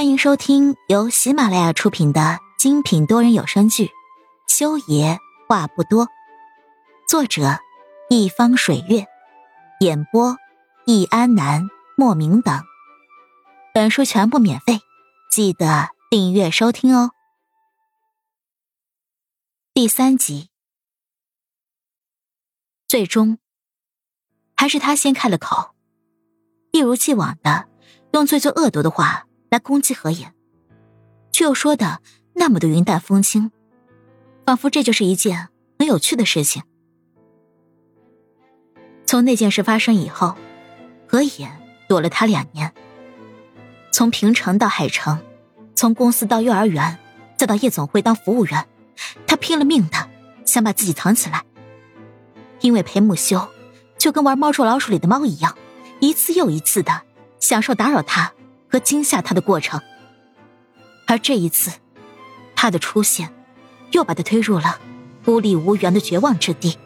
欢迎收听由喜马拉雅出品的精品多人有声剧《修爷话不多》，作者一方水月，演播易安南、莫名等。本书全部免费，记得订阅收听哦。第3集。最终还是他先开了口，一如既往的用最最恶毒的话来攻击何言，却又说的那么的云淡风轻，仿佛这就是一件很有趣的事情。从那件事发生以后，何言躲了他2年，从平城到海城，从公司到幼儿园，再到夜总会当服务员，他拼了命的想把自己藏起来，因为裴木修就跟玩猫捉老鼠里的猫一样，一次又一次的享受打扰他和惊吓他的过程。而这一次他的出现又把他推入了孤立无援的绝望之地。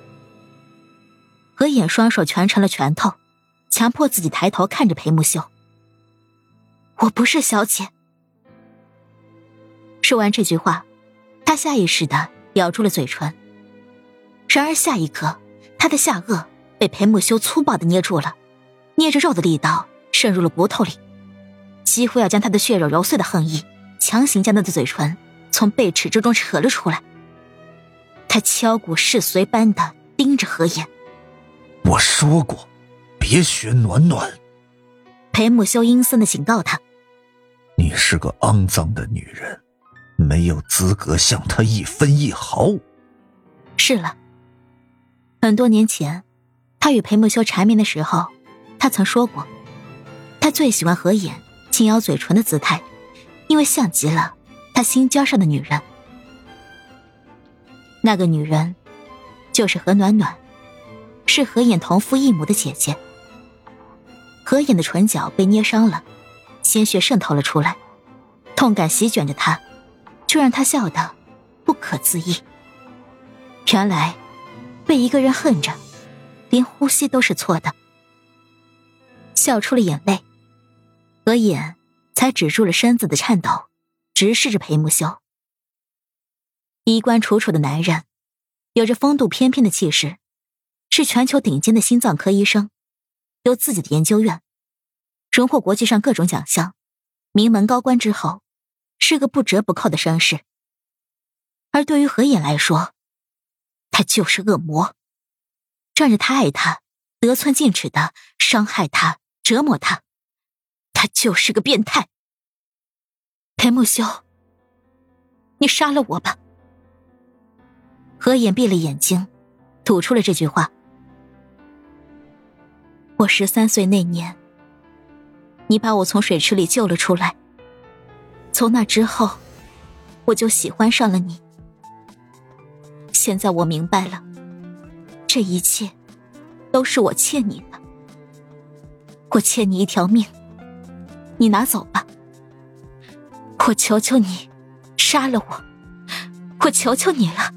何衍双手全成了拳头，强迫自己抬头看着裴木秀。我不是小姐。说完这句话，他下意识地咬住了嘴唇。然而下一刻，他的下颚被裴木修粗暴地捏住了，捏着肉的力道渗入了骨头里，几乎要将他的血肉揉碎的恨意强行将他的嘴唇从背齿之中扯了出来。他敲骨噬髓般的盯着何言。我说过别学暖暖。裴木修阴森的警告他。你是个肮脏的女人，没有资格向她一分一毫。是了，很多年前他与裴木修缠绵的时候，他曾说过他最喜欢何言轻咬嘴唇的姿态，因为像极了他心尖上的女人。那个女人就是何暖暖，是何衍同父异母的姐姐。何衍的唇角被捏伤了，鲜血渗透了出来，痛感席卷着他，却让他笑得不可自抑。原来被一个人恨着，连呼吸都是错的。笑出了眼泪，何衍才止住了身子的颤抖，直视着裴木修。衣冠楚楚的男人，有着风度翩翩的气势，是全球顶尖的心脏科医生，有自己的研究院，荣获国际上各种奖项，名门高官之后，是个不折不扣的绅士。而对于何衍来说，他就是恶魔，仗着他爱他，得寸进尺的伤害他，折磨他。他就是个变态。裴木修，你杀了我吧。何衍闭了眼睛，吐出了这句话。我13岁那年，你把我从水池里救了出来。从那之后，我就喜欢上了你。现在我明白了，这一切都是我欠你的。我欠你一条命。你拿走吧，我求求你杀了我，我求求你了。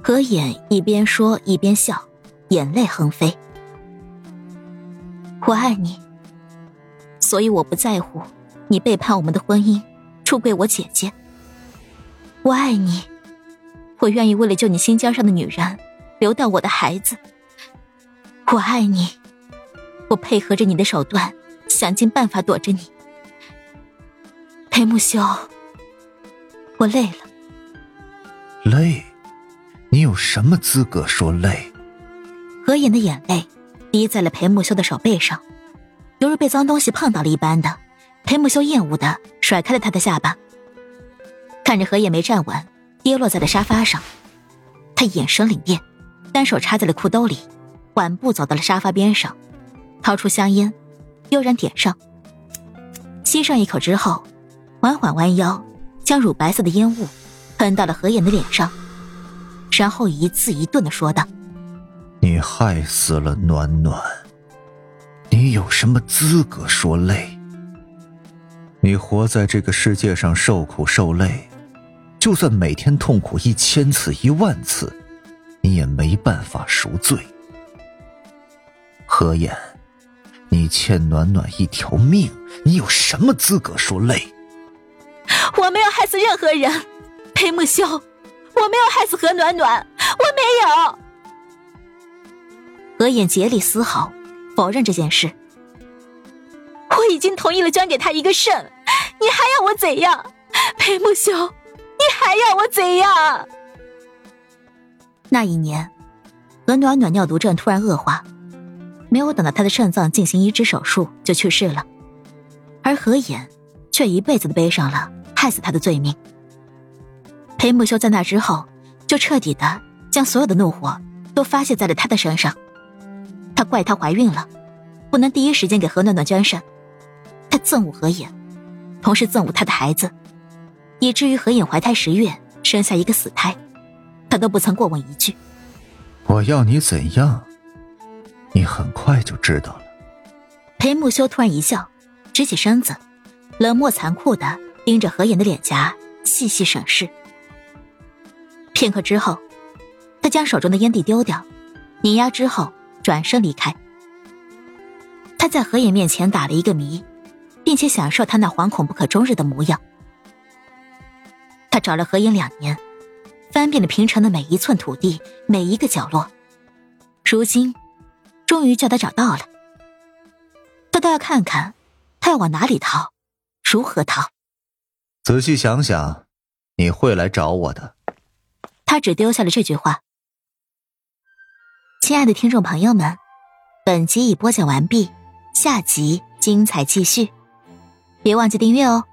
何衍一边说一边笑，眼泪横飞。我爱你，所以我不在乎你背叛我们的婚姻，出轨我姐姐。我爱你，我愿意为了救你心尖上的女人，留到我的孩子。我爱你，我配合着你的手段想尽办法躲着你。裴木修，我累了。累？你有什么资格说累？何衍的眼泪滴在了裴木修的手背上，犹如被脏东西碰到了一般的，裴木修厌恶的甩开了他的下巴，看着何衍没站稳跌落在了沙发上，他眼神凛冽，单手插在了裤兜里，缓步走到了沙发边上，掏出香烟悠然点上，吸上一口之后，缓缓弯腰将乳白色的烟雾喷到了何衍的脸上，然后一字一顿地说道，你害死了暖暖，你有什么资格说累？你活在这个世界上受苦受累，就算每天痛苦1000次1万次，你也没办法赎罪。何衍，你欠暖暖一条命，你有什么资格说累？我没有害死任何人，裴慕修，我没有害死何暖暖，我没有。何眼竭力丝毫否认这件事。我已经同意了捐给他一个肾，你还要我怎样？裴慕修，你还要我怎样？那一年，何暖暖尿毒症突然恶化，没有等到她的肾脏进行移植手术就去世了，而何眼却一辈子的背上了害死他的罪名。裴慕修在那之后就彻底的将所有的怒火都发泄在了他的身上，他怪她怀孕了不能第一时间给何暖暖捐肾，他憎恶何眼，同时憎恶他的孩子，以至于何眼怀胎10月生下一个死胎，他都不曾过问一句。我要你怎样，你很快就知道了。裴慕修突然一笑，直起身子，冷漠残酷地盯着何眼的脸颊细细审视。片刻之后，他将手中的烟蒂丢掉，碾压之后转身离开。他在何眼面前打了一个谜，并且享受他那惶恐不可终日的模样。他找了何眼2年，翻遍了平城的每一寸土地，每一个角落，如今终于叫他找到了。他倒要看看他要往哪里逃，如何逃。仔细想想，你会来找我的。他只丢下了这句话。亲爱的听众朋友们，本集已播讲完毕，下集精彩继续，别忘记订阅哦。